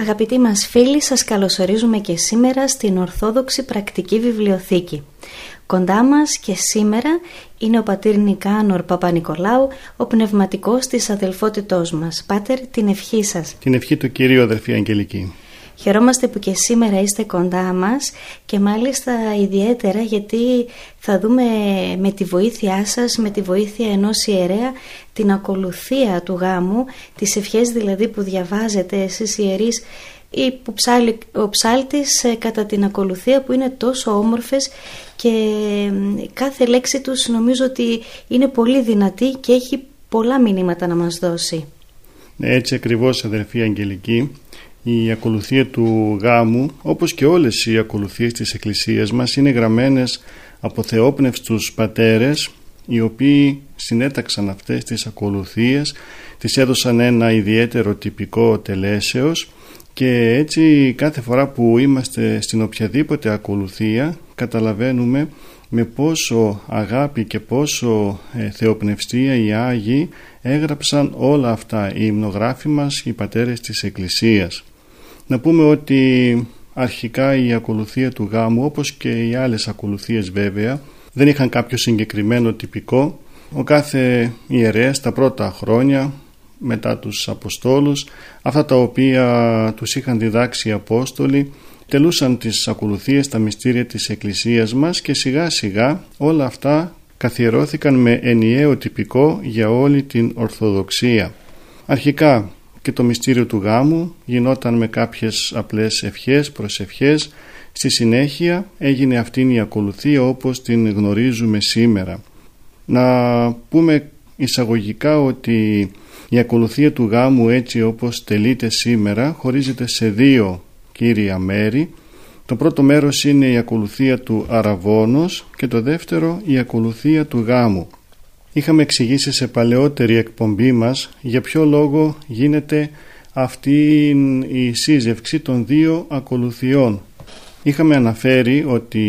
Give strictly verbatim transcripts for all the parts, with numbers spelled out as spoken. Αγαπητοί μας φίλοι, σας καλωσορίζουμε και σήμερα στην Ορθόδοξη Πρακτική Βιβλιοθήκη. Κοντά μας και σήμερα είναι ο πατήρ Νικάνωρ Παπανικολάου, ο πνευματικός της αδελφότητός μας. Πάτερ, την ευχή σας. Την ευχή του Κυρίου, αδελφοί Αγγελική. Χαιρόμαστε που και σήμερα είστε κοντά μας και μάλιστα ιδιαίτερα γιατί θα δούμε με τη βοήθειά σας, με τη βοήθεια ενός ιερέα, την ακολουθία του γάμου, τις ευχές δηλαδή που διαβάζετε εσείς ιερείς ή που ψάλει ο ψάλτης κατά την ακολουθία, που είναι τόσο όμορφες και κάθε λέξη τους νομίζω ότι είναι πολύ δυνατή και έχει πολλά μηνύματα να μας δώσει. Έτσι ακριβώς, αδερφή Αγγελική. Η ακολουθία του γάμου, όπως και όλες οι ακολουθίες της Εκκλησίας μας, είναι γραμμένες από θεόπνευστους πατέρες, οι οποίοι συνέταξαν αυτές τις ακολουθίες, τις έδωσαν ένα ιδιαίτερο τυπικό τελέσεως και έτσι κάθε φορά που είμαστε στην οποιαδήποτε ακολουθία καταλαβαίνουμε με πόσο αγάπη και πόσο ε, θεοπνευστία οι Άγιοι έγραψαν όλα αυτά οι υμνογράφοι μας, οι πατέρες της Εκκλησίας. Να πούμε ότι αρχικά η ακολουθία του γάμου, όπως και οι άλλες ακολουθίες βέβαια, δεν είχαν κάποιο συγκεκριμένο τυπικό. Ο κάθε ιερέας τα πρώτα χρόνια μετά τους Αποστόλους, αυτά τα οποία τους είχαν διδάξει οι Απόστολοι, τελούσαν τις ακολουθίες, τα μυστήρια της Εκκλησίας μας και σιγά σιγά όλα αυτά καθιερώθηκαν με ενιαίο τυπικό για όλη την Ορθοδοξία. Αρχικά και το μυστήριο του γάμου γινόταν με κάποιες απλές ευχές, προσευχές. Στη συνέχεια έγινε αυτήν η ακολουθία όπως την γνωρίζουμε σήμερα. Να πούμε εισαγωγικά ότι η ακολουθία του γάμου έτσι όπως τελείται σήμερα χωρίζεται σε δύο κύρια μέρη. Το πρώτο μέρος είναι η ακολουθία του αραβώνος και το δεύτερο η ακολουθία του γάμου. Είχαμε εξηγήσει σε παλαιότερη εκπομπή μας για ποιο λόγο γίνεται αυτή η σύζευξη των δύο ακολουθιών. Είχαμε αναφέρει ότι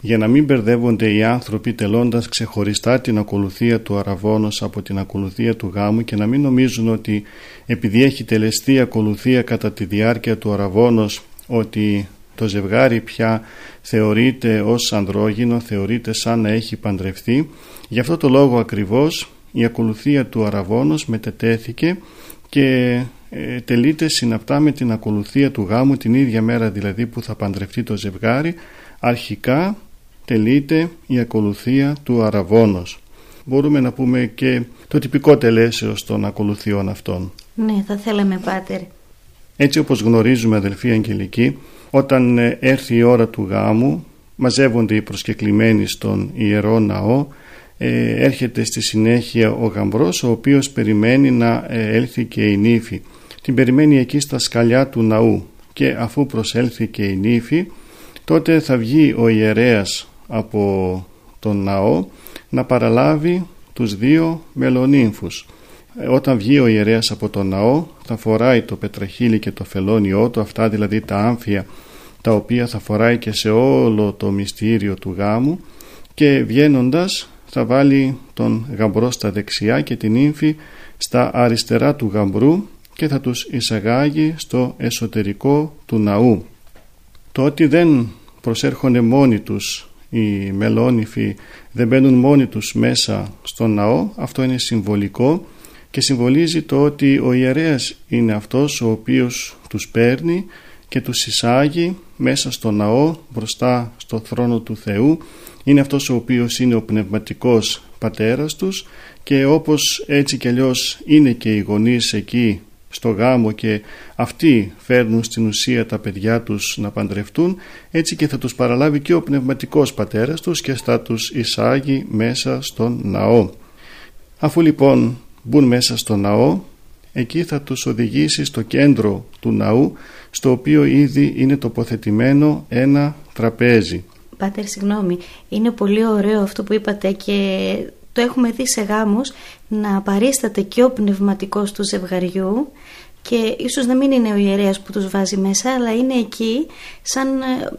για να μην μπερδεύονται οι άνθρωποι τελώντας ξεχωριστά την ακολουθία του αραβώνος από την ακολουθία του γάμου και να μην νομίζουν ότι επειδή έχει τελεστεί ακολουθία κατά τη διάρκεια του αραβώνος ότι το ζευγάρι πια θεωρείται ως ανδρόγυνο, θεωρείται σαν να έχει παντρευτεί. Γι' αυτό το λόγο ακριβώς η ακολουθία του αραβώνος μετετέθηκε και ε, τελείται συναπτά με την ακολουθία του γάμου, την ίδια μέρα δηλαδή που θα παντρευτεί το ζευγάρι. Αρχικά τελείται η ακολουθία του αραβώνος. Μπορούμε να πούμε και το τυπικό τελέσεως των ακολουθιών αυτών. Ναι, θα θέλαμε, Πάτερ. Έτσι όπως γνωρίζουμε, αδελφοί Αγγελικοί, όταν έρθει η ώρα του γάμου, μαζεύονται οι προσκεκλημένοι στον Ιερό Ναό, ε, έρχεται στη συνέχεια ο γαμπρός, ο οποίος περιμένει να έλθει και η νύφη. Την περιμένει εκεί στα σκαλιά του ναού και αφού προσέλθει και η νύφη, τότε θα βγει ο ιερέας από τον ναό να παραλάβει τους δύο μελονύμφους. Όταν βγει ο ιερέας από τον ναό θα φοράει το πετραχύλι και το φελόνιό του, αυτά δηλαδή τα άμφια τα οποία θα φοράει και σε όλο το μυστήριο του γάμου, και βγαίνοντας θα βάλει τον γαμπρό στα δεξιά και την νύμφη στα αριστερά του γαμπρού και θα τους εισαγάγει στο εσωτερικό του ναού. Το ότι δεν προσέρχονται μόνοι τους οι μελόνυφοι δεν μπαίνουν μόνοι τους μέσα στον ναό. Αυτό είναι συμβολικό και συμβολίζει το ότι ο ιερέας είναι αυτός ο οποίος τους παίρνει και τους εισάγει μέσα στο ναό, μπροστά στο θρόνο του Θεού. Είναι αυτός ο οποίος είναι ο πνευματικός πατέρας τους, και όπως έτσι κι αλλιώς είναι και οι γονείς εκεί στο γάμο και αυτοί φέρνουν στην ουσία τα παιδιά τους να παντρευτούν, έτσι και θα τους παραλάβει και ο πνευματικός πατέρας τους και θα τους εισάγει μέσα στον ναό. Αφού λοιπόν μπουν μέσα στο ναό, εκεί θα τους οδηγήσει στο κέντρο του ναού, στο οποίο ήδη είναι τοποθετημένο ένα τραπέζι. Πάτερ, συγγνώμη, είναι πολύ ωραίο αυτό που είπατε και το έχουμε δει σε γάμους, να παρίσταται και ο πνευματικός του ζευγαριού, και ίσως να μην είναι ο ιερέας που τους βάζει μέσα, αλλά είναι εκεί σαν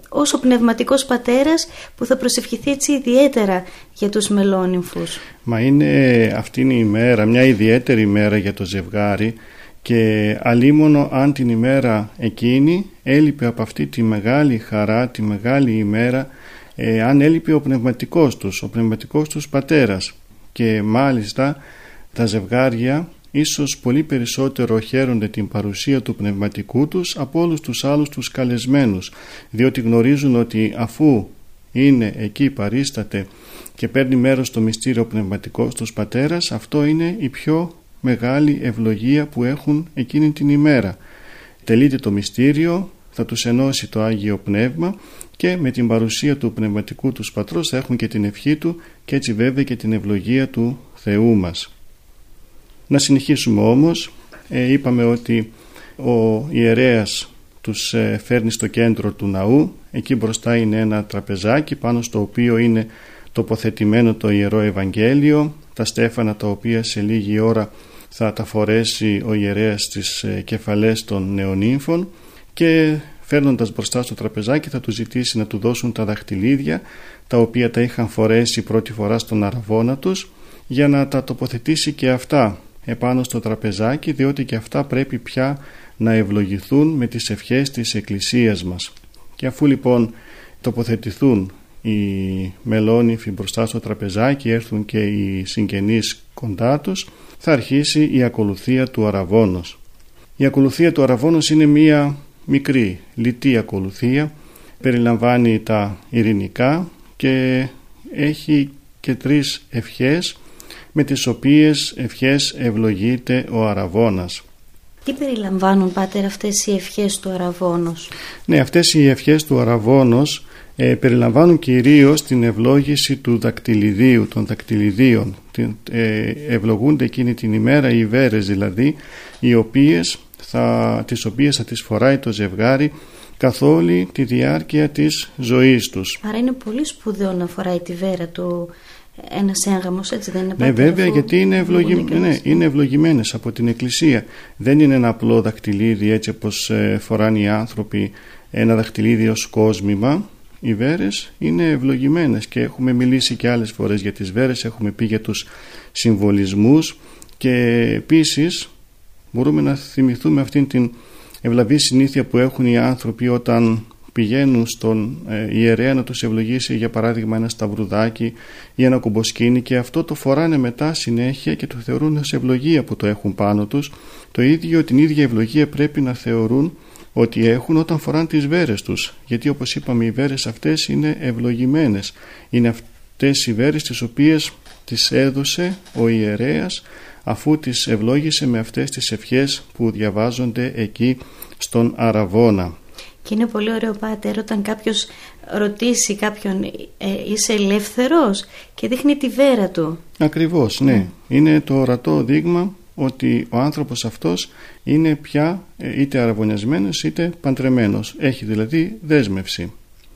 ως ο πνευματικός πατέρας που θα προσευχηθεί έτσι ιδιαίτερα για τους μελώνυμφους. Μα είναι αυτή η ημέρα μια ιδιαίτερη ημέρα για το ζευγάρι, και αλίμονο αν την ημέρα εκείνη έλειπε από αυτή τη μεγάλη χαρά, τη μεγάλη ημέρα, ε, αν έλειπε ο πνευματικός τους, ο πνευματικός τους πατέρας. Και μάλιστα τα ζευγάρια ίσως πολύ περισσότερο χαίρονται την παρουσία του πνευματικού τους από όλους τους άλλους τους καλεσμένους, διότι γνωρίζουν ότι αφού είναι εκεί, παρίσταται και παίρνει μέρος στο μυστήριο πνευματικός τους πατέρας, αυτό είναι η πιο μεγάλη ευλογία που έχουν εκείνη την ημέρα. Τελείται το μυστήριο, θα τους ενώσει το Άγιο Πνεύμα, και με την παρουσία του πνευματικού τους πατρός θα έχουν και την ευχή του και έτσι βέβαια και την ευλογία του Θεού μας. Να συνεχίσουμε όμως. Ε, είπαμε ότι ο ιερέας τους ε, φέρνει στο κέντρο του ναού. Εκεί μπροστά είναι ένα τραπεζάκι πάνω στο οποίο είναι τοποθετημένο το Ιερό Ευαγγέλιο, τα στέφανα τα οποία σε λίγη ώρα θα τα φορέσει ο ιερέας στις ε, κεφαλές των νεονύμφων, και φέρνοντας μπροστά στο τραπεζάκι θα του ζητήσει να του δώσουν τα δαχτυλίδια τα οποία τα είχαν φορέσει πρώτη φορά στον αραβώνα τους, για να τα τοποθετήσει και αυτά επάνω στο τραπεζάκι, διότι και αυτά πρέπει πια να ευλογηθούν με τις ευχές της Εκκλησίας μας. Και αφού λοιπόν τοποθετηθούν οι μελώνυμφοι μπροστά στο τραπεζάκι, έρθουν και οι συγγενείς κοντά τους, θα αρχίσει η ακολουθία του αραβώνος. Η ακολουθία του αραβώνος είναι μία μικρή, λιτή ακολουθία, περιλαμβάνει τα ειρηνικά και έχει και τρεις ευχές, με τις οποίες ευχές ευλογείται ο αραβώνας. Τι περιλαμβάνουν, Πάτερ, αυτές οι ευχές του αραβώνος? Ναι, αυτές οι ευχές του αραβώνος ε, περιλαμβάνουν κυρίως την ευλόγηση του δακτυλιδίου, των δακτυλιδίων. Ε, ευλογούνται εκείνη την ημέρα οι βέρες δηλαδή, οι οποίες θα, τις οποίες θα τις φοράει το ζευγάρι καθ' όλη τη διάρκεια της ζωής τους. Άρα είναι πολύ σπουδαίο να φοράει τη βέρα του ένας έγγαμος, έτσι δεν είναι? Ναι, βέβαια, γιατί είναι, ευλογη... ναι, είναι ευλογημένες από την Εκκλησία. Δεν είναι ένα απλό δαχτυλίδι έτσι όπως φοράνε οι άνθρωποι, ένα δαχτυλίδι ως κόσμημα. Οι βέρες είναι ευλογημένες και έχουμε μιλήσει και άλλες φορές για τις βέρες, έχουμε πει για τους συμβολισμούς, και επίσης μπορούμε να θυμηθούμε αυτήν την ευλαβή συνήθεια που έχουν οι άνθρωποι όταν πηγαίνουν στον ε, ιερέα να τους ευλογήσει, για παράδειγμα, ένα σταυρουδάκι ή ένα κουμποσκίνι, και αυτό το φοράνε μετά συνέχεια και το θεωρούν ως ευλογία που το έχουν πάνω τους. Το ίδιο, την ίδια ευλογία πρέπει να θεωρούν ότι έχουν όταν φοράνε τις βέρες τους, γιατί όπως είπαμε οι βέρες αυτές είναι ευλογημένες. Είναι αυτές οι βέρες τις οποίες τις έδωσε ο ιερέας αφού τις ευλόγησε με αυτές τις ευχές που διαβάζονται εκεί στον αραβώνα. Και είναι πολύ ωραίο, Πάτερ, όταν κάποιος ρωτήσει κάποιον ε, είσαι ελεύθερος, και δείχνει τη βέρα του. Ακριβώς, ναι. Mm. Είναι το ορατό δείγμα ότι ο άνθρωπος αυτός είναι πια είτε αραβωνιασμένος είτε παντρεμένος. Έχει δηλαδή δέσμευση.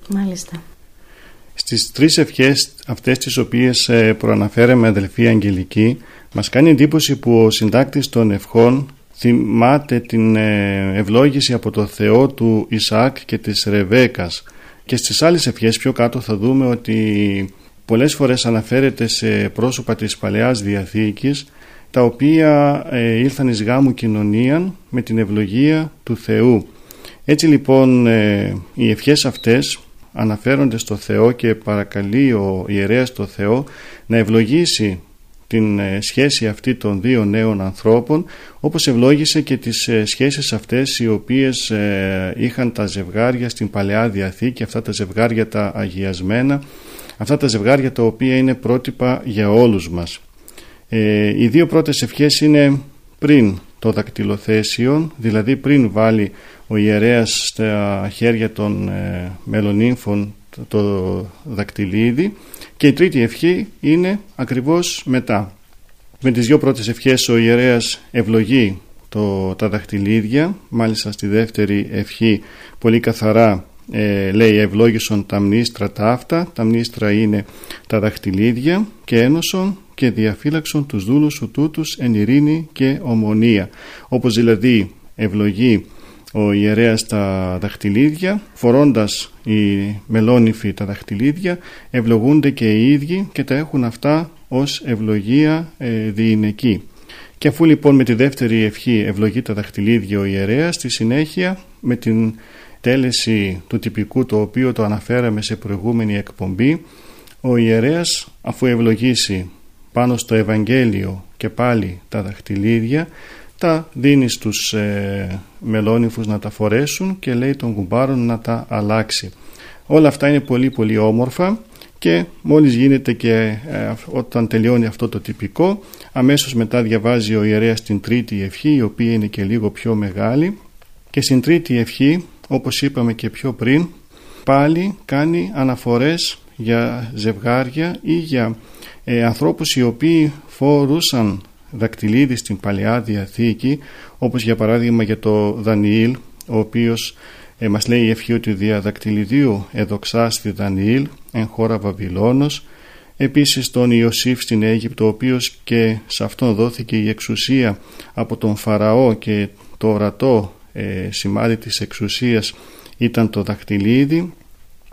Μάλιστα. Στις τρεις ευχές αυτές τις οποίες προαναφέραμε, αδελφοί αγγελικοί, μας κάνει εντύπωση που ο συντάκτης των ευχών θυμάται την ευλόγηση από το Θεό του Ισαάκ και της Ρεβέκας, και στις άλλες ευχές πιο κάτω θα δούμε ότι πολλές φορές αναφέρεται σε πρόσωπα της Παλαιάς Διαθήκης τα οποία ε, ήλθαν εις γάμου κοινωνίαν με την ευλογία του Θεού. Έτσι λοιπόν ε, οι ευχές αυτές αναφέρονται στο Θεό και παρακαλεί ο ιερέας το Θεό να ευλογήσει την σχέση αυτή των δύο νέων ανθρώπων, όπως ευλόγησε και τις σχέσεις αυτές οι οποίες είχαν τα ζευγάρια στην Παλαιά Διαθήκη, αυτά τα ζευγάρια τα αγιασμένα, αυτά τα ζευγάρια τα οποία είναι πρότυπα για όλους μας. Ε, οι δύο πρώτες ευχές είναι πριν το δακτυλοθέσιο, δηλαδή πριν βάλει ο ιερέας στα χέρια των ε, μελονύμφων το δακτυλίδι, και η τρίτη ευχή είναι ακριβώς μετά. Με τις δύο πρώτες ευχές ο ιερέας ευλογεί το, τα δακτυλίδια, μάλιστα στη δεύτερη ευχή πολύ καθαρά Ε, λέει ευλόγησον τα μνήστρα ταύτα, τα μνήστρα είναι τα δαχτυλίδια, και ένωσον και διαφύλαξον τους δούλους σου τούτους εν ειρήνη και ομονία. Όπως δηλαδή ευλογεί ο ιερέας τα δαχτυλίδια, φορώντας οι μελόνυφοι τα δαχτυλίδια, ευλογούνται και οι ίδιοι και τα έχουν αυτά ως ευλογία ε, διηνεκή. Και αφού λοιπόν με τη δεύτερη ευχή ευλογεί τα δαχτυλίδια ο ιερέας, στη συνέχεια με την τέλεση του τυπικού, το οποίο το αναφέραμε σε προηγούμενη εκπομπή, ο ιερέας, αφού ευλογήσει πάνω στο Ευαγγέλιο και πάλι τα δαχτυλίδια, τα δίνει στους ε, μελόνυφους να τα φορέσουν και λέει τον κουμπάρον να τα αλλάξει. Όλα αυτά είναι πολύ πολύ όμορφα, και μόλις γίνεται και ε, όταν τελειώνει αυτό το τυπικό, αμέσως μετά διαβάζει ο ιερέας την τρίτη ευχή, η οποία είναι και λίγο πιο μεγάλη, και στην τρίτη ευχή, όπως είπαμε και πιο πριν, πάλι κάνει αναφορές για ζευγάρια ή για ε, ανθρώπους οι οποίοι φορούσαν δακτυλίδι στην Παλαιά Διαθήκη, όπως για παράδειγμα για το Δανιήλ, ο οποίος ε, μας λέει η ευχή ότι δια δακτυλιδίου εδοξάστη Δανιήλ εν χώρα Βαβυλώνος. Επίσης τον Ιωσήφ στην Αίγυπτο, ο οποίος και σε αυτόν δόθηκε η εξουσία από τον Φαραώ, και το ορατό Ε, σημάδι της εξουσίας ήταν το δαχτυλίδι.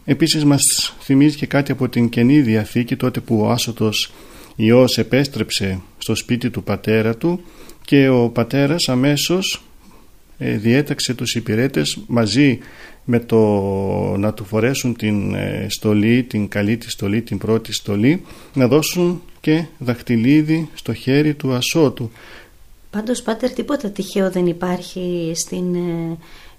Επίσης μας θυμίζει και κάτι από την Καινή Διαθήκη, τότε που ο άσωτος Υιός επέστρεψε στο σπίτι του πατέρα του, και ο πατέρας αμέσως ε, διέταξε τους υπηρέτες μαζί με το να του φορέσουν την ε, στολή, την καλή τη στολή, την πρώτη στολή, να δώσουν και δαχτυλίδι στο χέρι του ασώτου. Πάντως, Πάτερ, τίποτα τυχαίο δεν υπάρχει στην,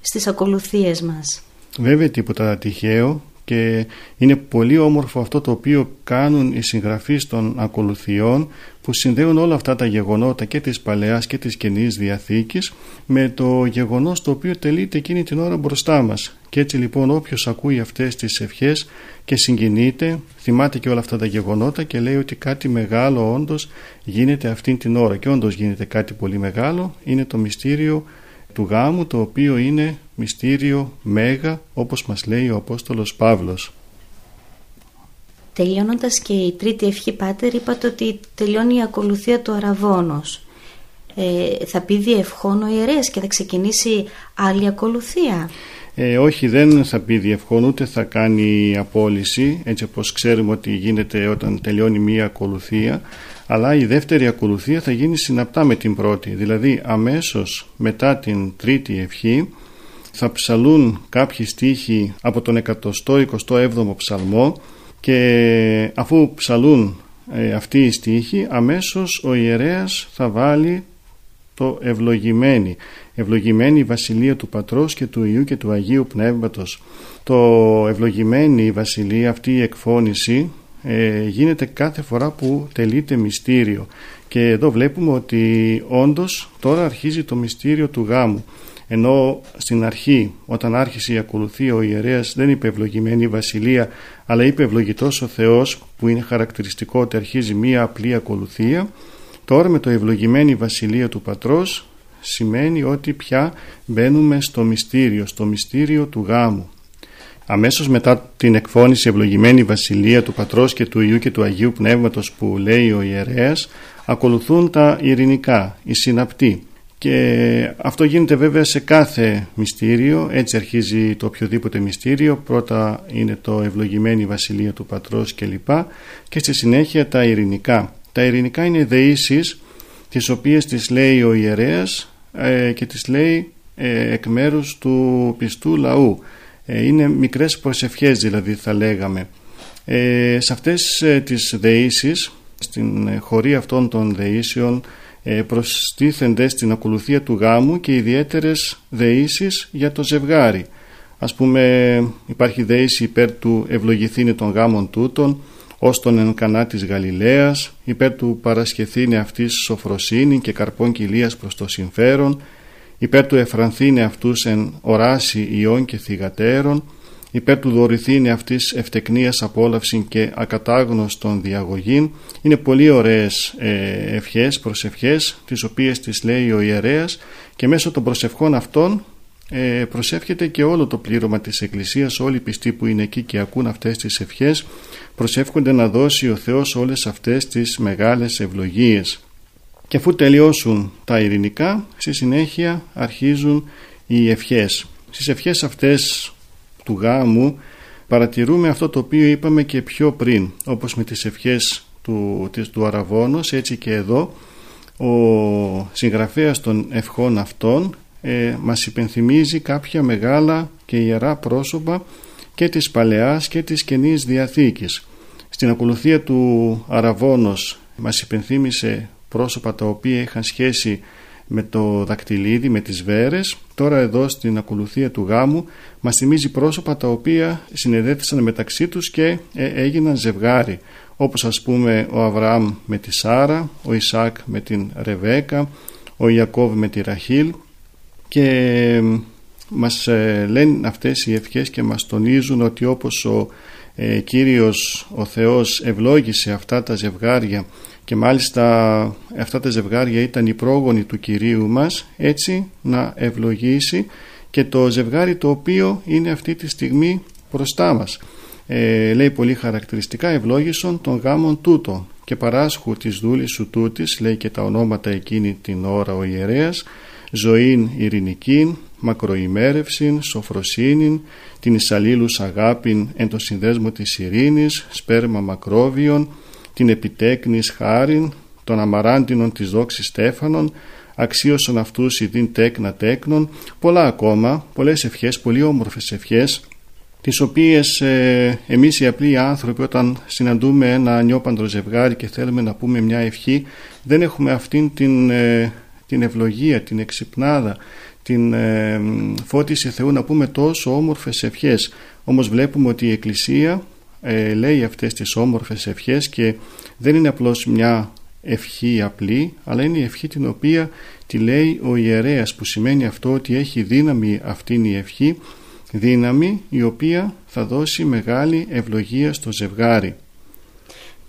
στις ακολουθίες μας. Βέβαια τίποτα τυχαίο, και είναι πολύ όμορφο αυτό το οποίο κάνουν οι συγγραφείς των ακολουθιών, που συνδέουν όλα αυτά τα γεγονότα και της Παλαιάς και της Καινής Διαθήκης με το γεγονός το οποίο τελείται εκείνη την ώρα μπροστά μας. Και έτσι λοιπόν όποιος ακούει αυτές τις ευχές και συγκινείται, θυμάται και όλα αυτά τα γεγονότα και λέει ότι κάτι μεγάλο όντως γίνεται αυτή την ώρα, και όντως γίνεται κάτι πολύ μεγάλο, είναι το μυστήριο του γάμου, το οποίο είναι μυστήριο μέγα, όπως μας λέει ο Απόστολος Παύλος. Τελειώνοντας και η τρίτη ευχή, Πάτερ, είπατε ότι τελειώνει η ακολουθία του Αραβώνος. Ε, θα πει διευχών ο ιερέας και θα ξεκινήσει άλλη ακολουθία? Ε, όχι, δεν θα πει διευχών, ούτε θα κάνει απόλυση, έτσι όπως ξέρουμε ότι γίνεται όταν τελειώνει μία ακολουθία, αλλά η δεύτερη ακολουθία θα γίνει συναπτά με την πρώτη, δηλαδή αμέσως μετά την τρίτη ευχή θα ψαλούν κάποιοι στίχοι από τον εκατοστό εικοστό έβδομο ψαλμό, και αφού ψαλούν ε, αυτοί οι στίχοι, αμέσως ο ιερέας θα βάλει το ευλογημένη, ευλογημένη η βασιλεία του Πατρός και του Υιού και του Αγίου Πνεύματος. Το ευλογημένη η βασιλεία, αυτή η εκφώνηση ε, γίνεται κάθε φορά που τελείται μυστήριο, και εδώ βλέπουμε ότι όντως τώρα αρχίζει το μυστήριο του γάμου, ενώ στην αρχή όταν άρχισε η ακολουθία ο ιερέας δεν είπε ευλογημένη η βασιλεία, αλλά είπε ευλογητός ο Θεός, που είναι χαρακτηριστικό ότι αρχίζει μία απλή ακολουθία. Τώρα με το ευλογημένη βασιλεία του Πατρός σημαίνει ότι πια μπαίνουμε στο μυστήριο, στο μυστήριο του γάμου. Αμέσως μετά την εκφώνηση ευλογημένη βασιλεία του Πατρός και του Υιού και του Αγίου Πνεύματος που λέει ο ιερέας, ακολουθούν τα ειρηνικά, οι συναπτοί. Και αυτό γίνεται βέβαια σε κάθε μυστήριο, έτσι αρχίζει το οποιοδήποτε μυστήριο. Πρώτα είναι το ευλογημένη βασιλεία του Πατρός κλπ. Και στη συνέχεια τα ειρηνικά. Τα ειρηνικά είναι δεήσεις, τις οποίες τις λέει ο ιερέας ε, και τις λέει ε, εκ μέρους του πιστού λαού. είναι μικρές προσευχές, δηλαδή θα λέγαμε. Ε, σε αυτές ε, τις δεήσεις, στην ε, χωρία αυτών των δεήσεων, ε, προστίθενται στην ακολουθία του γάμου και ιδιαίτερες δεήσεις για το ζευγάρι. Ας πούμε, υπάρχει δεήση υπέρ του ευλογηθήνε των γάμων τούτων, ως τον εν κανά της Γαλιλαίας, υπέρ του παρασχεθήνε αυτής σοφροσύνη και καρπών κοιλίας προς το συμφέρον, υπέρ του εφρανθήνε αυτούς εν οράση ιών και θυγατέρων, υπέρ του δωρηθήνε αυτής ευτεκνίας απόλαυση και ακατάγνωστον διαγωγήν. Είναι πολύ ωραίες ευχές, προσευχές, τις οποίες τις λέει ο ιερέας, και μέσω των προσευχών αυτών προσεύχεται και όλο το πλήρωμα της Εκκλησίας. Όλοι οι πιστοί που είναι εκεί και ακούν αυτές τις ευχές προσεύχονται να δώσει ο Θεός όλες αυτές τις μεγάλες ευλογίες. Και αφού τελειώσουν τα ειρηνικά, στη συνέχεια αρχίζουν οι ευχές. Στις ευχές αυτές του γάμου παρατηρούμε αυτό το οποίο είπαμε και πιο πριν. Όπως με τις ευχές του, του Αραβώνος, έτσι και εδώ ο συγγραφέας των ευχών αυτών Ε, μας υπενθυμίζει κάποια μεγάλα και ιερά πρόσωπα και της Παλαιάς και της Καινής Διαθήκης. Στην ακολουθία του Αραβώνος μας υπενθύμισε πρόσωπα τα οποία είχαν σχέση με το δακτυλίδι, με τις βέρες. Τώρα εδώ στην ακολουθία του γάμου μας θυμίζει πρόσωπα τα οποία συνεδέθησαν μεταξύ τους και ε, έγιναν ζευγάρι, όπως ας πούμε ο Αβραάμ με τη Σάρα, ο Ισάκ με την Ρεβέκα, ο Ιακώβ με τη Ραχήλ. Και μας λένε αυτές οι ευχές και μας τονίζουν ότι όπως ο ε, Κύριος ο Θεός ευλόγησε αυτά τα ζευγάρια, και μάλιστα αυτά τα ζευγάρια ήταν οι πρόγονοι του Κυρίου μας, έτσι να ευλογήσει και το ζευγάρι το οποίο είναι αυτή τη στιγμή μπροστά μας. Ε, λέει πολύ χαρακτηριστικά, ευλόγησον των γάμων τούτων και παράσχου της δούλης σου τούτης, λέει και τα ονόματα εκείνη την ώρα ο ιερέας, ζωήν ειρηνικήν, μακροημέρευσιν, σοφροσύνην, την εισαλλήλους αγάπην εν το συνδέσμο της ειρήνης, σπέρμα μακρόβιον, την επιτέκνης χάριν, των αμαράντινων της δόξης στέφανων, αξίωσον αυτούς ειδήν τέκνα τέκνων, πολλά ακόμα, πολλές ευχές, πολύ όμορφες ευχές, τις οποίες ε, εμείς οι απλοί άνθρωποι, όταν συναντούμε ένα νιόπαντρο ζευγάρι και θέλουμε να πούμε μια ευχή, δεν έχουμε αυτήν την... Ε, την ευλογία, την εξυπνάδα, την ε, φώτιση Θεού να πούμε τόσο όμορφες ευχές. Όμως βλέπουμε ότι η Εκκλησία ε, λέει αυτές τις όμορφες ευχές, και δεν είναι απλώς μια ευχή απλή, αλλά είναι η ευχή την οποία τη λέει ο ιερέας, που σημαίνει αυτό ότι έχει δύναμη αυτήν η ευχή, δύναμη η οποία θα δώσει μεγάλη ευλογία στο ζευγάρι.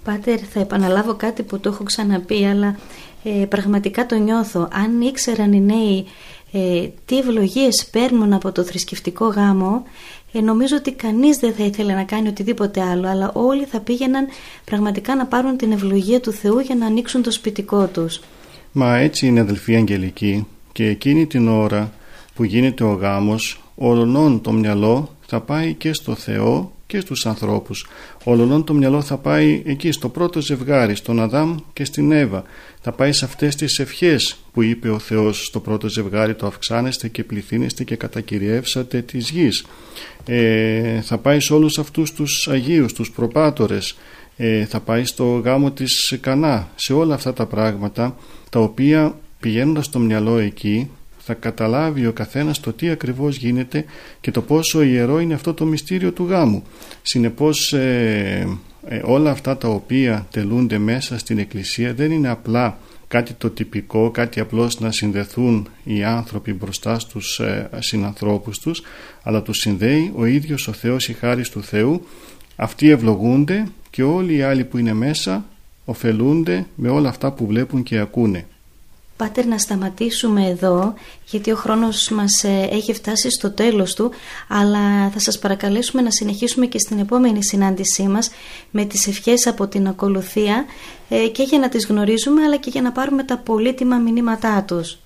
Πάτερ, θα επαναλάβω κάτι που το έχω ξαναπεί, αλλά ε, πραγματικά το νιώθω. Αν ήξεραν οι νέοι ε, τι ευλογίες παίρνουν από το θρησκευτικό γάμο, ε, νομίζω ότι κανείς δεν θα ήθελε να κάνει οτιδήποτε άλλο, αλλά όλοι θα πήγαιναν πραγματικά να πάρουν την ευλογία του Θεού για να ανοίξουν το σπιτικό τους. Μα έτσι είναι, αδελφοί Αγγελικοί, και εκείνη την ώρα που γίνεται ο γάμος, ολονών το μυαλό θα πάει και στο Θεό και στους ανθρώπους. Ολονών το μυαλό θα πάει εκεί στο πρώτο ζευγάρι, στον Αδάμ και στην Εύα. Θα πάει σε αυτές τις ευχές που είπε ο Θεός στο πρώτο ζευγάρι, το αυξάνεστε και πληθύνεστε και κατακυριεύσατε της γης. Ε, θα πάει σε όλους αυτούς τους Αγίους, τους προπάτορες. Ε, θα πάει στο γάμο της Κανά, σε όλα αυτά τα πράγματα, τα οποία πηγαίνοντας στο μυαλό εκεί θα καταλάβει ο καθένας το τι ακριβώς γίνεται και το πόσο ιερό είναι αυτό το μυστήριο του γάμου. Συνεπώς ε, ε, όλα αυτά τα οποία τελούνται μέσα στην Εκκλησία δεν είναι απλά κάτι το τυπικό, κάτι απλώς να συνδεθούν οι άνθρωποι μπροστά στους ε, συνανθρώπους τους, αλλά τους συνδέει ο ίδιος ο Θεός, η χάρις του Θεού. Αυτοί ευλογούνται και όλοι οι άλλοι που είναι μέσα ωφελούνται με όλα αυτά που βλέπουν και ακούνε. Πάτερ, να σταματήσουμε εδώ, γιατί ο χρόνος μας έχει φτάσει στο τέλος του, αλλά θα σας παρακαλέσουμε να συνεχίσουμε και στην επόμενη συνάντησή μας με τις ευχές από την ακολουθία, και για να τις γνωρίζουμε αλλά και για να πάρουμε τα πολύτιμα μηνύματά τους.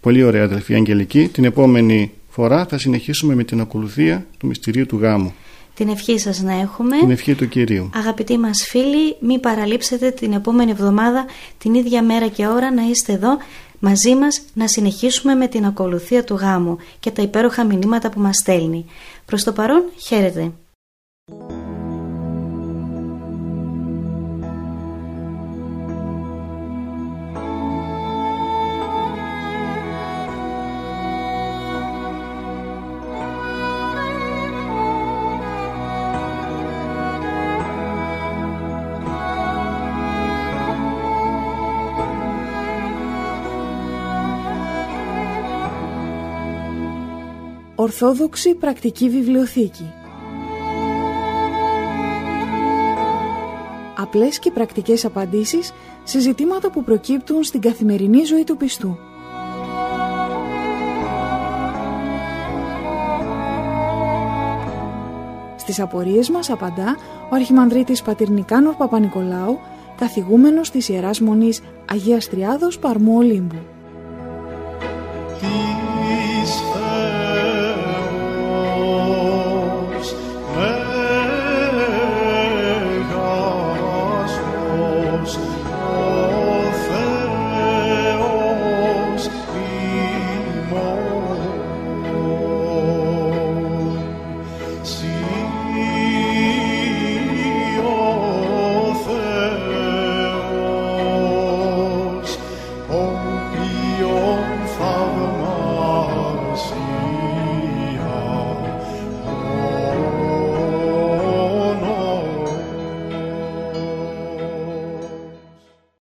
Πολύ ωραία, αδελφοί Αγγελική. Την επόμενη φορά θα συνεχίσουμε με την ακολουθία του μυστηρίου του γάμου. Την ευχή σας να έχουμε. Την ευχή του Κυρίου. Αγαπητοί μας φίλοι, μην παραλείψετε την επόμενη εβδομάδα, την ίδια μέρα και ώρα, να είστε εδώ, μαζί μας να συνεχίσουμε με την ακολουθία του γάμου και τα υπέροχα μηνύματα που μας στέλνει. Προς το παρόν, χαίρετε. Ορθόδοξη Πρακτική Βιβλιοθήκη. Απλές και πρακτικές απαντήσεις σε ζητήματα που προκύπτουν στην καθημερινή ζωή του πιστού. Στις απορίες μας απαντά ο αρχιμανδρίτης πατήρ Νικάνωρ Παπανικολάου, καθηγούμενος της Ιεράς Μονής Αγίας Τριάδος Παρμό Ολύμπου.